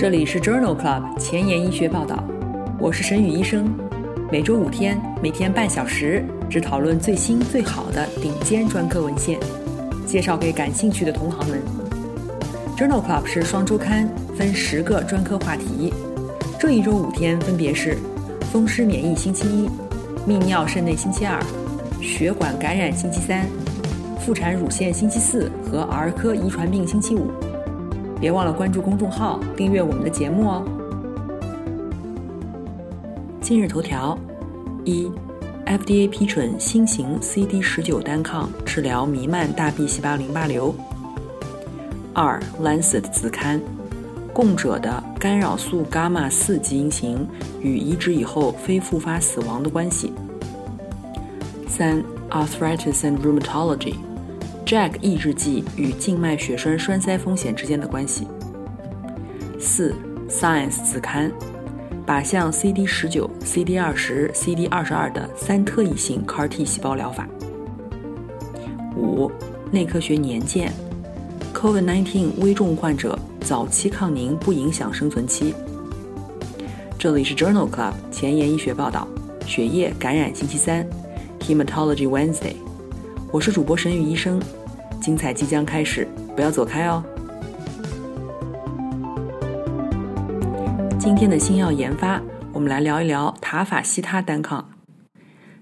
这里是 Journal Club 前沿医学报道，我是沈宇医生，每周5天，每天半小时，只讨论最新最好的顶尖专科文献，介绍给感兴趣的同行们。 Journal Club 是双周刊，分10个专科话题，这一周5天分别是风湿免疫星期一，泌尿肾内星期二，血管感染星期三，妇产乳腺星期四和儿科遗传病星期五。别忘了关注公众号，订阅我们的节目哦。今日头条：一 ，FDA 批准新型 CD19 单抗治疗弥漫大 B 细胞淋巴瘤。2. Lancet 子刊：供者的干扰素伽马4基因型与移植以后非复发死亡的关系。3. Arthritis and Rheumatology：JAK 抑制剂与静脉血栓栓塞风险之间的关系。4. Science 子刊：靶向 CD19、CD20、CD22 的3特异性 CAR-T 细胞疗法。5. 内科学年鉴： COVID-19 危重患者早期抗凝不影响生存期。这里是 Journal Club 前沿医学报道，血液感染星期三 Hematology Wednesday， 我是主播沈宇医生，精彩即将开始，不要走开哦。今天的新药研发，我们来聊一聊塔法西他单抗。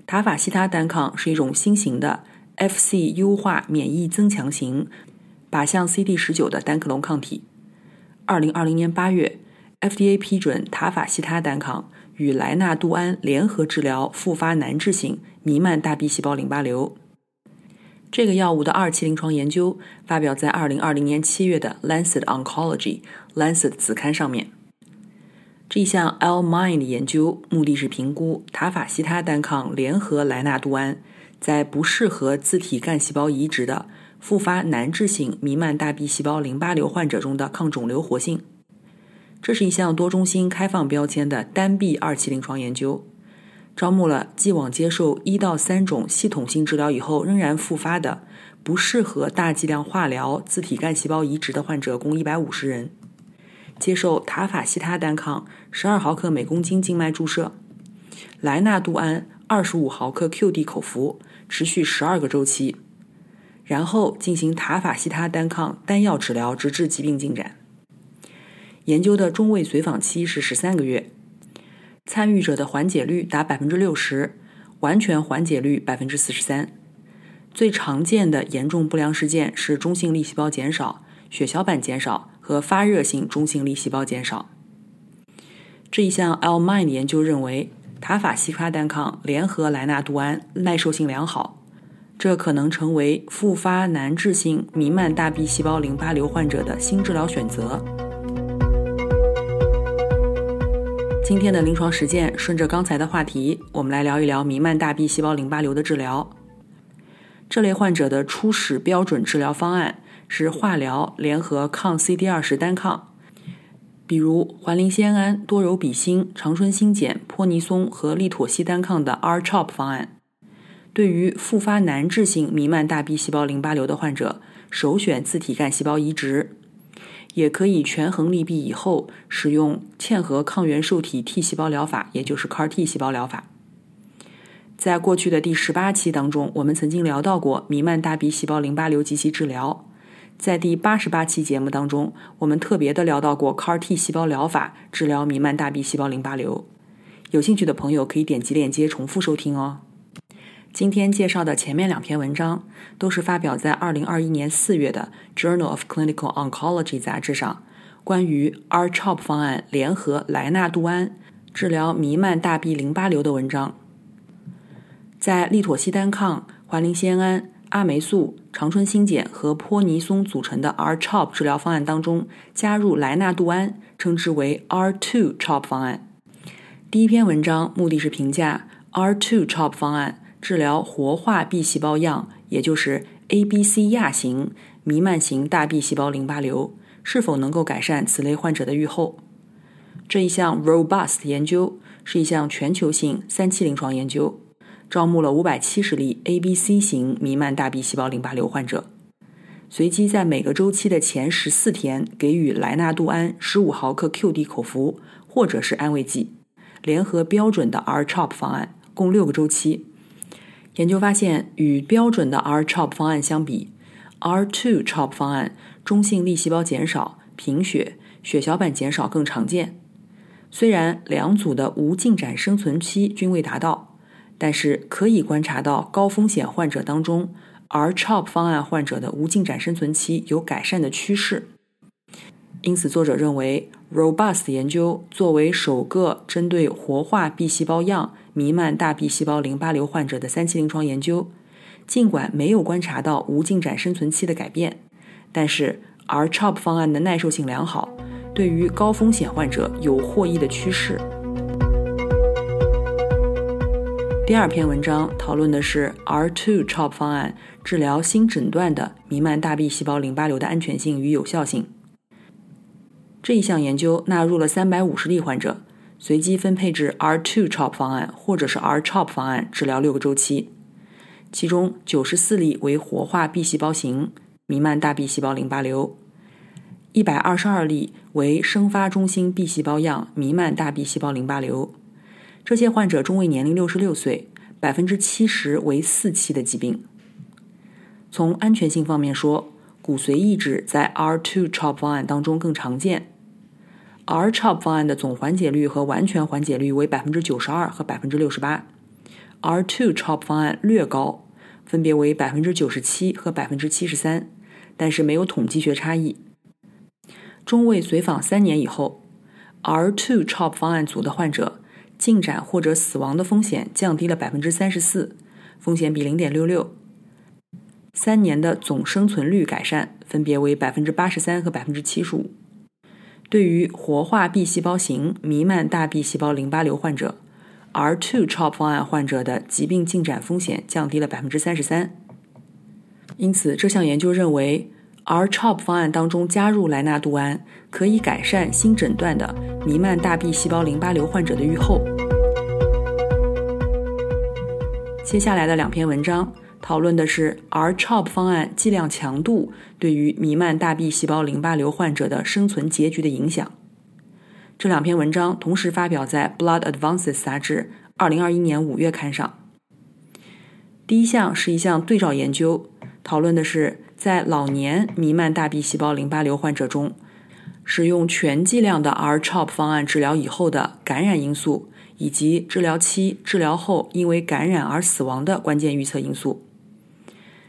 塔法西他单抗是一种新型的 FC 优化免疫增强型靶向 CD19 的单克隆抗体。2020年8月 FDA 批准塔法西他单抗与莱纳度胺联合治疗复发难治性弥漫大 B 细胞淋巴瘤。这个药物的2期临床研究发表在2020年7月的 Lancet Oncology Lancet 子刊上面。这项 L-MIND 研究目的是评估塔法西他单抗联合莱纳度胺在不适合自体干细胞移植的复发难治性弥漫大 B 细胞淋巴瘤患者中的抗肿瘤活性。这是一项多中心开放标签的单臂2期临床研究，招募了既往接受1到3种系统性治疗以后仍然复发的不适合大剂量化疗自体干细胞移植的患者共150人，接受塔法西他单抗12毫克每公斤静脉注射，莱纳度胺25毫克 QD 口服，持续12个周期，然后进行塔法西他单抗单药治疗直至疾病进展。研究的中位随访期是13个月，参与者的缓解率达 60%， 完全缓解率 43%。 最常见的严重不良事件是中性粒细胞减少、血小板减少和发热性中性粒细胞减少。这一项 L-MIND 研究认为塔法西他单抗联合莱纳度胺耐受性良好，这可能成为复发难治性弥漫大 B 细胞淋巴瘤患者的新治疗选择。今天的临床实践，顺着刚才的话题，我们来聊一聊弥漫大 B 细胞淋巴瘤的治疗。这类患者的初始标准治疗方案是化疗联合抗 CD20 单抗，比如环磷酰胺胺、多柔比辛、长春辛碱、泼尼松和利妥昔单抗的 R2-CHOP 方案。对于复发难治性弥漫大 B 细胞淋巴瘤的患者，首选自体干细胞移植。也可以权衡利弊以后使用嵌合抗原受体 T 细胞疗法，也就是 CAR-T 细胞疗法。在过去的第18期当中，我们曾经聊到过弥漫大 B 细胞淋巴瘤及其治疗。在第88期节目当中，我们特别的聊到过 CAR-T 细胞疗法治疗弥漫大 B 细胞淋巴瘤。有兴趣的朋友可以点击链接重复收听哦。今天介绍的前面2篇文章都是发表在2021年4月的 Journal of Clinical Oncology 杂志上，关于 R-CHOP 方案联合莱纳度胺治疗弥漫大 B 淋巴瘤的文章。在利妥昔单抗、环磷酰胺胺、阿霉素、长春辛碱和泼尼松组成的 R-CHOP 治疗方案当中加入莱纳度胺，称之为 R2-CHOP 方案。第1篇文章目的是评价 R2-CHOP 方案治疗活化 B 细胞样，也就是 ABC 亚型弥漫型大 B 细胞淋巴瘤是否能够改善此类患者的预后。这一项 Robust 研究是一项全球性3期临床研究，招募了570例 ABC 型弥漫大 B 细胞淋巴瘤患者。随机在每个周期的前14天给予莱纳度胺15毫克 QD 口服或者是安慰剂，联合标准的 R-CHOP 方案，共6个周期。研究发现，与标准的 R-CHOP 方案相比， R2-CHOP 方案中性粒细胞减少、贫血、血小板减少更常见。虽然两组的无进展生存期均未达到，但是可以观察到高风险患者当中 R-CHOP 方案患者的无进展生存期有改善的趋势。因此作者认为 Robust 研究作为首个针对活化 B 细胞样弥漫大 B 细胞淋巴瘤患者的3期临床研究，尽管没有观察到无进展生存期的改变，但是 R-CHOP 方案的耐受性良好，对于高风险患者有获益的趋势。第2篇文章讨论的是 R2-CHOP 方案治疗新诊断的弥漫大 B 细胞淋巴瘤的安全性与有效性。这一项研究纳入了350例患者，随机分配至 R2-CHOP 方案或者是 R-CHOP 方案治疗6个周期，其中94例为活化 B 细胞型弥漫大 B 细胞淋巴瘤，122例为生发中心 B 细胞样弥漫大 B 细胞淋巴瘤。这些患者中位年龄66岁， 70% 为4期的疾病。从安全性方面说，骨髓抑制在 R2-CHOP 方案当中更常见。 R-CHOP 方案的总缓解率和完全缓解率为 92% 和 68%， R2-CHOP 方案略高，分别为 97% 和 73%， 但是没有统计学差异。中位随访3年以后， R2-CHOP 方案组的患者进展或者死亡的风险降低了 34%， 风险比 0.66， 3年的总生存率改善分别为 83% 和 75%。 对于活化 B 细胞型弥漫大 B 细胞淋巴瘤患者， R2-CHOP 方案患者的疾病进展风险降低了 33%。 因此这项研究认为， R-CHOP 方案当中加入莱纳度胺可以改善新诊断的弥漫大 B 细胞淋巴瘤患者的预后。接下来的2篇文章讨论的是 R-CHOP 方案剂量强度对于弥漫大 B 细胞淋巴瘤患者的生存结局的影响。这2篇文章同时发表在 Blood Advances 杂志2021年5月刊上。第一项是一项对照研究，讨论的是在老年弥漫大 B 细胞淋巴瘤患者中，使用全剂量的 R-CHOP 方案治疗以后的感染因素，以及治疗期、治疗后因为感染而死亡的关键预测因素。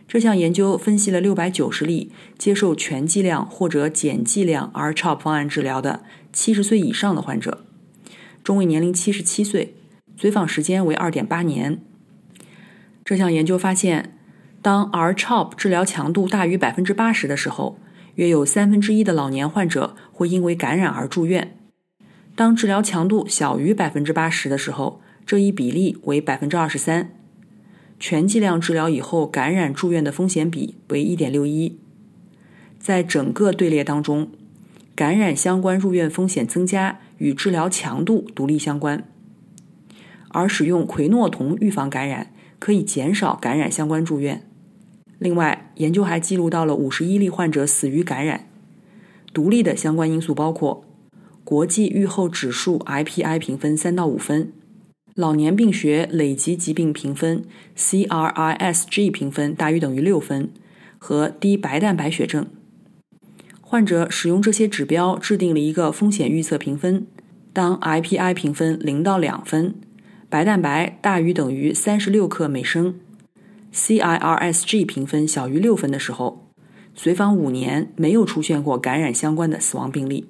这项研究分析了690例接受全剂量或者减剂量 R-CHOP 方案治疗的70岁以上的患者，中位年龄77岁，随访时间为 2.8 年。这项研究发现，当 R-CHOP 治疗强度大于 80% 的时候，约有1/3的老年患者会因为感染而住院。当治疗强度小于 80% 的时候，这一比例为 23%。 全剂量治疗以后感染住院的风险比为 1.61。 在整个队列当中，感染相关入院风险增加与治疗强度独立相关，而使用喹诺酮预防感染可以减少感染相关住院。另外，研究还记录到了51例患者死于感染。独立的相关因素包括国际预后指数 IPI 评分3到5分、老年病学累及疾病评分 CRISG 评分大于等于6分和低白蛋白血症。患者使用这些指标制定了一个风险预测评分，当 IPI 评分0到2分，白蛋白大于等于36克每升， CIRSG 评分小于6分的时候，随访5年没有出现过感染相关的死亡病例。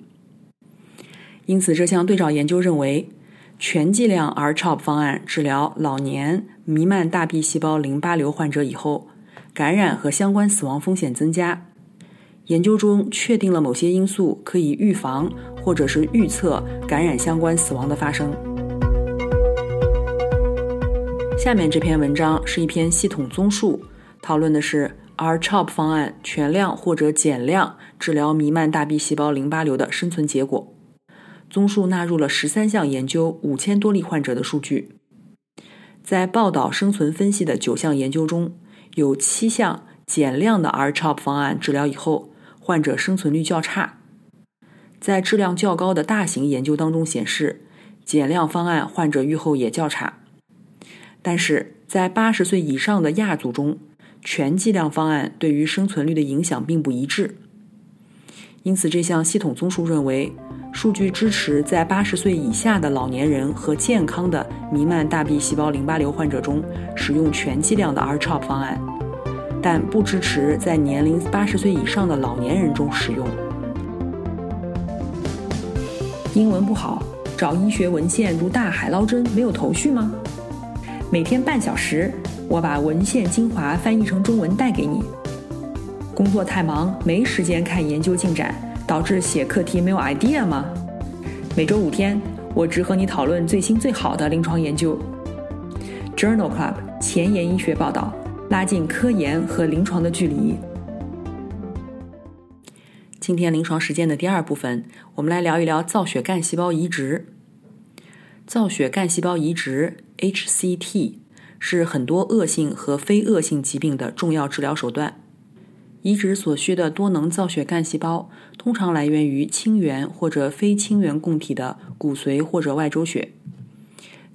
因此这项对照研究认为，全剂量 R-CHOP 方案治疗老年弥漫大 B 细胞淋巴瘤患者以后，感染和相关死亡风险增加。研究中确定了某些因素可以预防或者是预测感染相关死亡的发生。下面这篇文章是一篇系统综述，讨论的是 R-CHOP 方案全量或者减量治疗弥漫大 B 细胞淋巴瘤的生存结果。综述纳入了13项研究5000多例患者的数据。在报道生存分析的9项研究中，有7项减量的 R-CHOP 方案治疗以后，患者生存率较差。在质量较高的大型研究当中显示，减量方案患者预后也较差。但是在80岁以上的亚组中，全剂量方案对于生存率的影响并不一致。因此这项系统综述认为，数据支持在80岁以下的老年人和健康的弥漫大B细胞淋巴瘤患者中使用全剂量的 R-CHOP 方案，但不支持在年龄80岁以上的老年人中使用。英文不好，找医学文献如大海捞针，没有头绪吗？每天半小时，我把文献精华翻译成中文带给你。工作太忙，没时间看研究进展，导致写课题没有 idea 吗？每周5天，我只和你讨论最新最好的临床研究。 Journal Club 前沿医学报道，拉近科研和临床的距离。今天临床实践的第2部分，我们来聊一聊造血干细胞移植。造血干细胞移植 HCT 是很多恶性和非恶性疾病的重要治疗手段。移植所需的多能造血干细胞通常来源于亲缘或者非亲缘供体的骨髓或者外周血。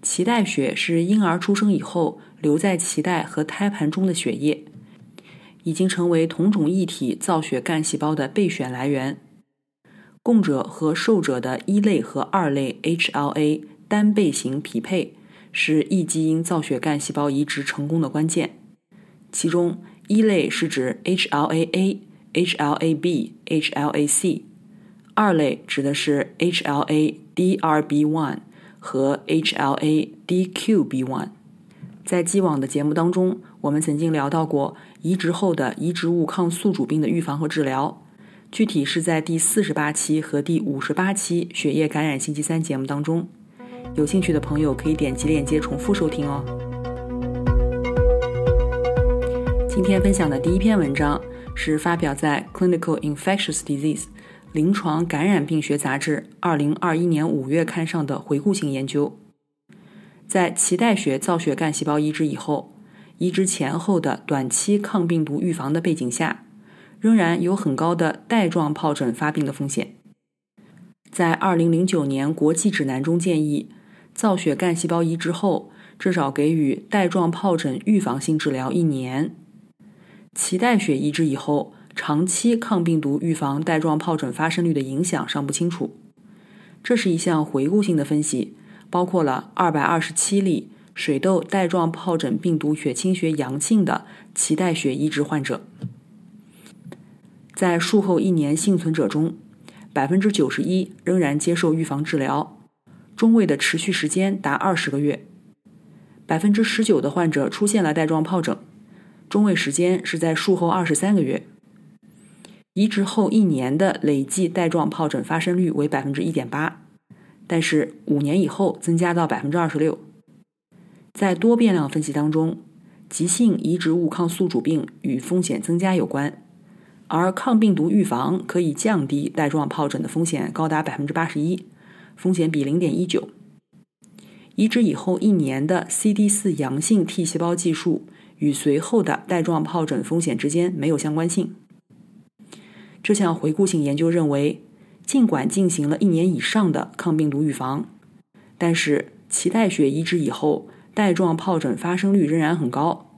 脐带血是婴儿出生以后留在脐带和胎盘中的血液，已经成为同种异体造血干细胞的备选来源。供者和受者的1类和2类 HLA 单倍型匹配是异基因造血干细胞移植成功的关键。其中1类是指 HLA-A、HLA-B、HLA-C， 2类指的是 HLA-DRB1 和 HLA-DQB1。 在既往的节目当中，我们曾经聊到过移植后的移植物抗宿主病的预防和治疗，具体是在第48期和第58期血液感染星期3节目当中，有兴趣的朋友可以点击链接重复收听哦。今天分享的第一篇文章是发表在 Clinical Infectious Disease 临床感染病学杂志2021年5月刊上的回顾性研究。在脐带血造血干细胞移植以后，移植前后的短期抗病毒预防的背景下，仍然有很高的带状疱疹发病的风险。在2009年国际指南中建议，造血干细胞移植后至少给予带状疱疹预防性治疗1年。脐带血移植以后，长期抗病毒预防带状疱疹发生率的影响尚不清楚。这是一项回顾性的分析，包括了227例水痘带状疱疹病毒血清学阳性的脐带血移植患者。在术后1年幸存者中， 91% 仍然接受预防治疗，中位的持续时间达20个月。 19% 的患者出现了带状疱疹，中位时间是在术后23个月。移植后1年的累计带状疱疹发生率为 1.8%， 但是5年以后增加到 26%。 在多变量分析当中，急性移植物抗宿主病与风险增加有关，而抗病毒预防可以降低带状疱疹的风险高达 81%， 风险比 0.19。 移植以后1年的 CD4 阳性 T 细胞计数与随后的带状疱疹风险之间没有相关性。这项回顾性研究认为，尽管进行了1年以上的抗病毒预防，但是脐带血移植以后带状疱疹发生率仍然很高。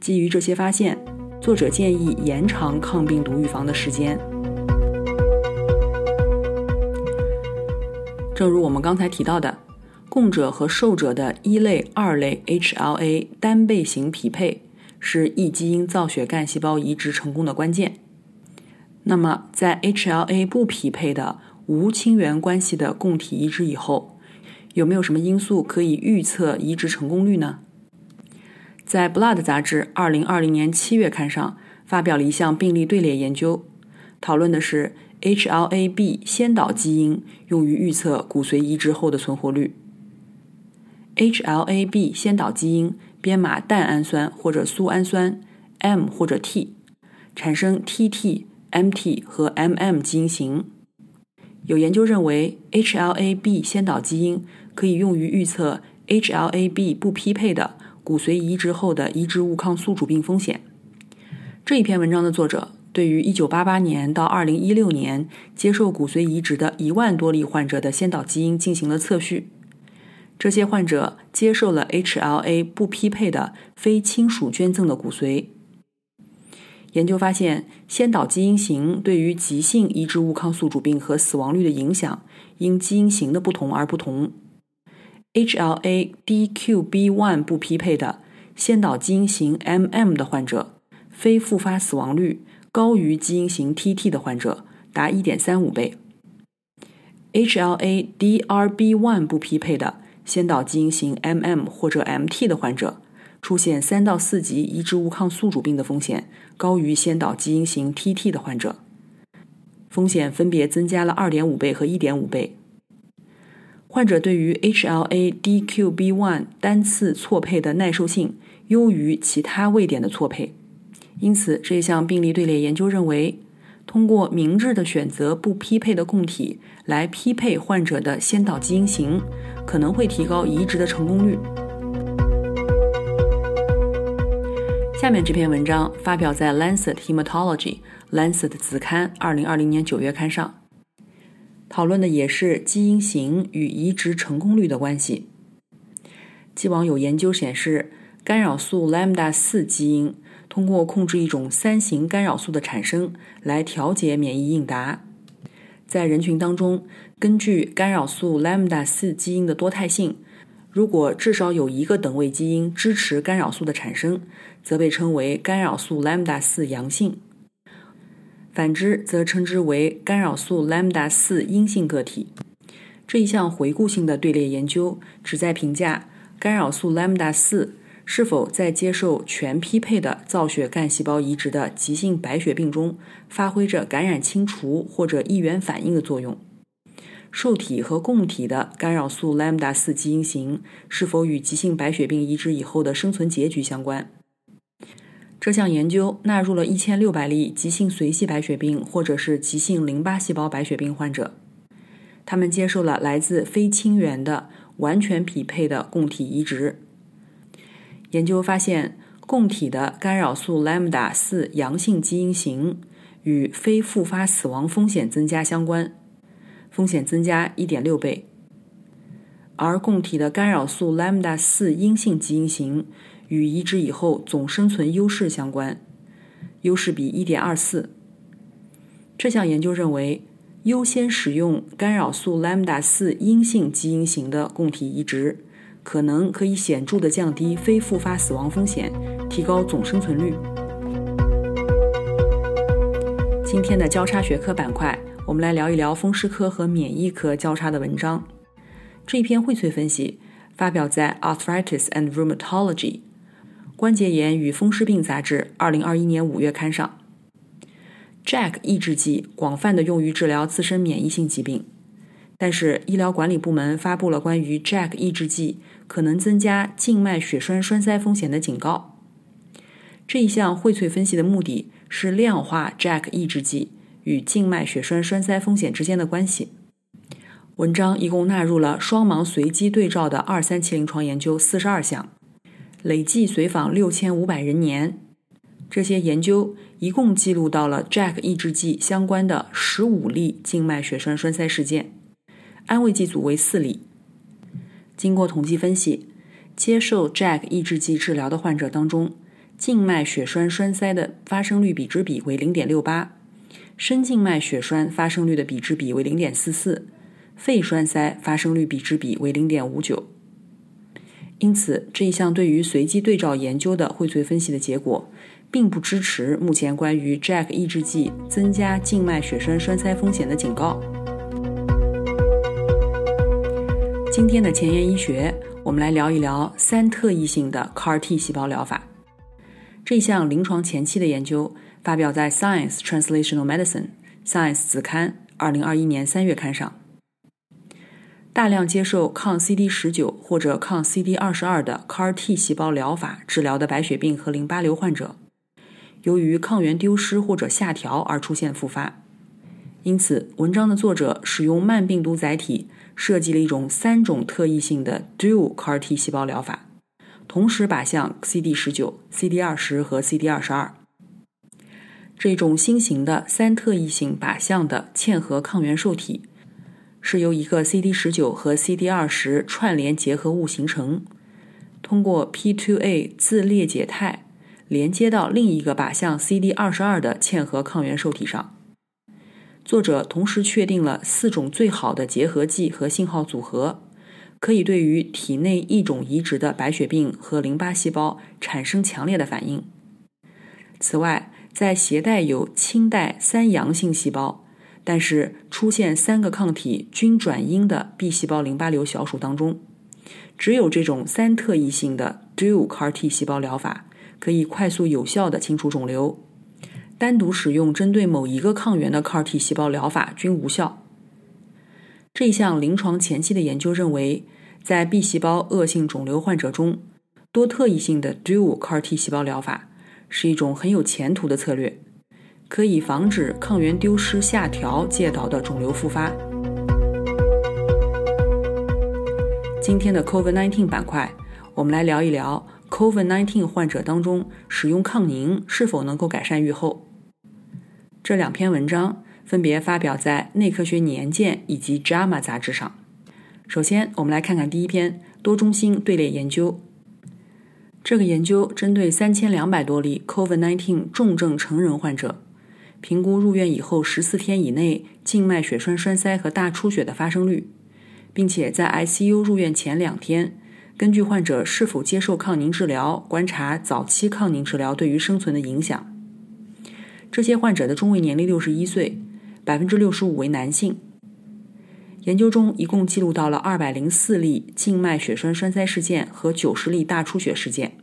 基于这些发现，作者建议延长抗病毒预防的时间。正如我们刚才提到的，供者和受者的1类、2类 HLA 单倍型匹配是异基因造血干细胞移植成功的关键。那么，在 HLA 不匹配的无亲缘关系的供体移植以后，有没有什么因素可以预测移植成功率呢？在 Blood 杂志2020年7月刊上发表了一项病例队列研究，讨论的是 HLA-B 先导基因用于预测骨髓移植后的存活率。HLA-B 先导基因编码蛋氨酸或者苏氨酸 M 或者 T， 产生 TT、MT 和 MM 基因型。有研究认为 HLA-B 先导基因可以用于预测 HLA-B 不匹配的骨髓移植后的移植物抗宿主病风险。这一篇文章的作者对于1988年到2016年接受骨髓移植的1万多例患者的先导基因进行了测序。这些患者接受了 HLA 不匹配的非亲属捐赠的骨髓。研究发现，先导基因型对于急性移植物抗宿主病和死亡率的影响因基因型的不同而不同。HLA-DQB1 不匹配的先导基因型 MM 的患者，非复发死亡率高于基因型 TT 的患者达 1.35 倍。HLA-DRB1 不匹配的先导基因型 MM 或者 MT 的患者出现3到4级移植物抗宿主病的风险高于先导基因型 TT 的患者，风险分别增加了 2.5 倍和 1.5 倍。患者对于 HLA-DQB1 单次错配的耐受性优于其他位点的错配。因此，这项病例队列研究认为，通过明智的选择不匹配的供体来匹配患者的先导基因型，可能会提高移植的成功率。下面这篇文章发表在 Lancet Hematology Lancet 子刊2020年9月刊上，讨论的也是基因型与移植成功率的关系。既往有研究显示，干扰素 λ4 基因通过控制一种三型干扰素的产生来调节免疫应答。在人群当中，根据干扰素 λ4 基因的多态性，如果至少有一个等位基因支持干扰素的产生，则被称为干扰素 λ4 阳性，反之则称之为干扰素 λ4 阴性个体。这一项回顾性的队列研究旨在评价干扰素 λ4是否在接受全匹配的造血干细胞移植的急性白血病中发挥着感染清除或者抑原反应的作用。受体和供体的干扰素 λ4 基因型是否与急性白血病移植以后的生存结局相关。这项研究纳入了1600例急性髓系白血病或者是急性淋巴细胞白血病患者，他们接受了来自非亲缘的完全匹配的供体移植。研究发现，供体的干扰素 λ4 阳性基因型与非复发死亡风险增加相关，风险增加 1.6 倍；而供体的干扰素 λ4 阴性基因型与移植以后总生存优势相关，优势比 1.24。这项研究认为，优先使用干扰素 λ4 阴性基因型的供体移植可能可以显著地降低非复发死亡风险，提高总生存率。今天的交叉学科板块，我们来聊一聊风湿科和免疫科交叉的文章。这一篇荟萃分析发表在 Arthritis and Rheumatology 关节炎与风湿病杂志2021年5月刊上。JAK 抑制剂广泛地用于治疗自身免疫性疾病，但是医疗管理部门发布了关于 JAK 抑制剂可能增加静脉血栓栓塞风险的警告。这一项荟萃分析的目的是量化 JAK 抑制剂与静脉血栓栓塞风险之间的关系。文章一共纳入了双盲随机对照的237临床研究42项，累计随访6500人年。这些研究一共记录到了 JAK 抑制剂相关的15例静脉血栓栓塞事件，安慰剂组为4例。经过统计分析，接受 JAK 抑制剂治疗的患者当中，静脉血栓栓塞的发生率比值比为 0.68， 深静脉血栓发生率的比值比为 0.44， 肺栓塞发生率比值比为 0.59。 因此，这一项对于随机对照研究的荟萃分析的结果并不支持目前关于 JAK 抑制剂增加静脉血栓栓塞风险的警告。今天的前沿医学，我们来聊一聊三特异性的 CAR-T 细胞疗法。这项临床前期的研究发表在 Science Translational Medicine Science 子刊2021年3月刊上。大量接受抗 CD19 或者抗 CD22 的 CAR-T 细胞疗法治疗的白血病和淋巴瘤患者，由于抗原丢失或者下调而出现复发。因此，文章的作者使用慢病毒载体设计了一种3种特异性的 Dual CAR-T 细胞疗法，同时靶向 CD19、CD20 和 CD22。这种新型的三特异性靶向的嵌合抗原受体是由一个 CD19 和 CD20 串联结合物形成，通过 P2A 自裂解肽连接到另一个靶向 CD22 的嵌合抗原受体上。作者同时确定了4种最好的结合剂和信号组合，可以对于体内一种移植的白血病和淋巴细胞产生强烈的反应。此外，在携带有亲带三阳性细胞，但是出现3个抗体均转阴的 B 细胞淋巴瘤小鼠当中，只有这种三特异性的 Dual CAR-T 细胞疗法可以快速有效地清除肿瘤，单独使用针对某一个抗原的 CAR-T 细胞疗法均无效。这项临床前期的研究认为，在 B 细胞恶性肿瘤患者中，多特异性的 Dual CAR-T 细胞疗法是一种很有前途的策略，可以防止抗原丢失下调介导的肿瘤复发。今天的 COVID-19 板块，我们来聊一聊 COVID-19 患者当中使用抗凝是否能够改善预后。这2篇文章分别发表在《内科学年鉴》以及 JAMA 杂志上。首先，我们来看看第1篇多中心队列研究。这个研究针对3200多例 COVID-19 重症成人患者，评估入院以后14天以内静脉血栓栓塞和大出血的发生率，并且在 ICU 入院前2天，根据患者是否接受抗凝治疗，观察早期抗凝治疗对于生存的影响。这些患者的中位年龄61岁，65%为男性。研究中一共记录到了204例静脉血栓栓塞事件和90例大出血事件。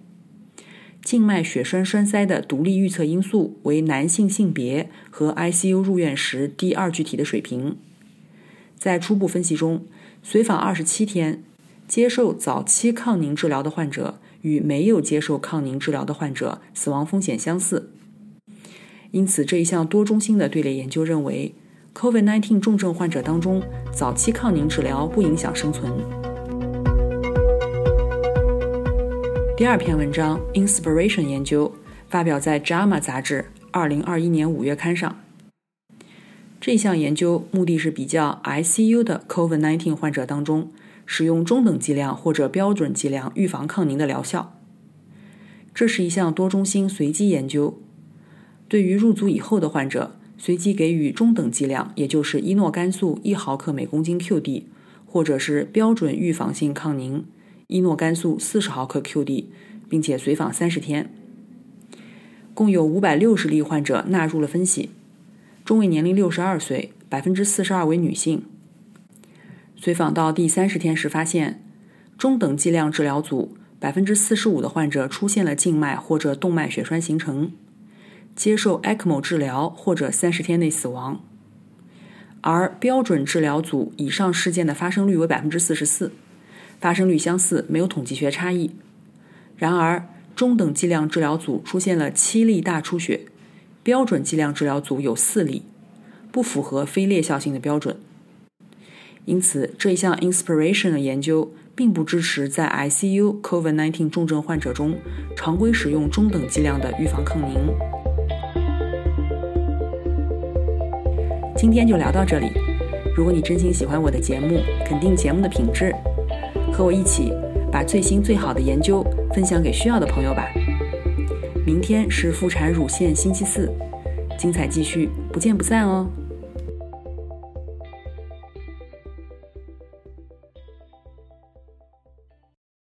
静脉血栓栓塞的独立预测因素为男性性别和 ICU 入院时D2聚体的水平。在初步分析中，随访27天，接受早期抗凝治疗的患者与没有接受抗凝治疗的患者死亡风险相似。因此，这一项多中心的队列研究认为，COVID-19 重症患者当中，早期抗凝治疗不影响生存。第2篇文章 Inspiration 研究发表在 JAMA 杂志2021年5月刊上。这项研究目的是比较 ICU 的 COVID-19 患者当中使用中等剂量或者标准剂量预防抗凝的疗效。这是一项多中心随机研究，对于入组以后的患者随机给予中等剂量，也就是伊诺甘素1毫克每公斤 QD， 或者是标准预防性抗凝伊诺甘素40毫克 QD， 并且随访30天。共有560例患者纳入了分析，中位年龄62岁，42%为女性。随访到第30天时发现，中等剂量治疗组45%的患者出现了静脉或者动脉血栓形成，接受 ECMO 治疗或者30天内死亡，而标准治疗组以上事件的发生率为44%，发生率相似，没有统计学差异。然而，中等剂量治疗组出现了7例大出血，标准剂量治疗组有4例，不符合非裂效性的标准。因此，这一项 Inspiration 的研究并不支持在 ICU COVID-19 重症患者中常规使用中等剂量的预防抗凝。今天就聊到这里，如果你真心喜欢我的节目，肯定节目的品质，和我一起把最新最好的研究分享给需要的朋友吧。明天是妇产乳腺星期4，精彩继续，不见不散哦。